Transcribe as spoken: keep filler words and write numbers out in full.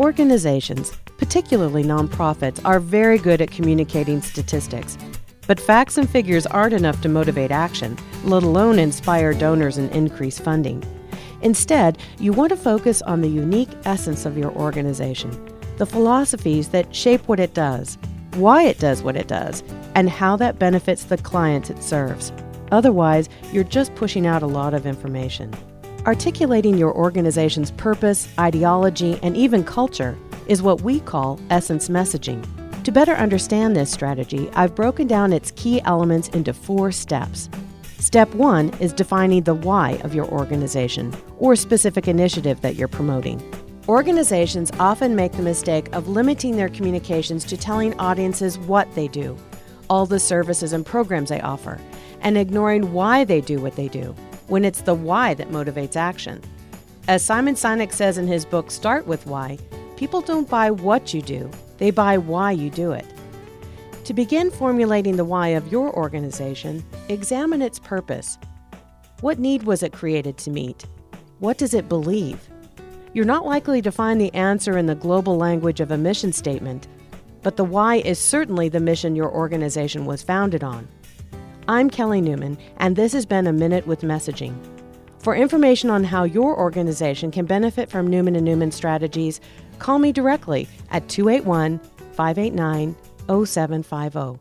Organizations, particularly nonprofits, are very good at communicating statistics. But facts and figures aren't enough to motivate action, let alone inspire donors and increase funding. Instead, you want to focus on the unique essence of your organization, the philosophies that shape what it does, why it does what it does, and how that benefits the clients it serves. Otherwise, you're just pushing out a lot of information. Articulating your organization's purpose, ideology, and even culture is what we call essence messaging. To better understand this strategy, I've broken down its key elements into four steps. Step one is defining the why of your organization or specific initiative that you're promoting. Organizations often make the mistake of limiting their communications to telling audiences what they do, all the services and programs they offer, and ignoring why they do what they do, when it's the why that motivates action. As Simon Sinek says in his book, Start with Why, people don't buy what you do, they buy why you do it. To begin formulating the why of your organization, examine its purpose. What need was it created to meet? What does it believe? You're not likely to find the answer in the global language of a mission statement, but the why is certainly the mission your organization was founded on. I'm Kelly Newman, and this has been A Minute with Messaging. For information on how your organization can benefit from Newman and Newman strategies, call me directly at two eight one, five eight nine, oh seven five oh.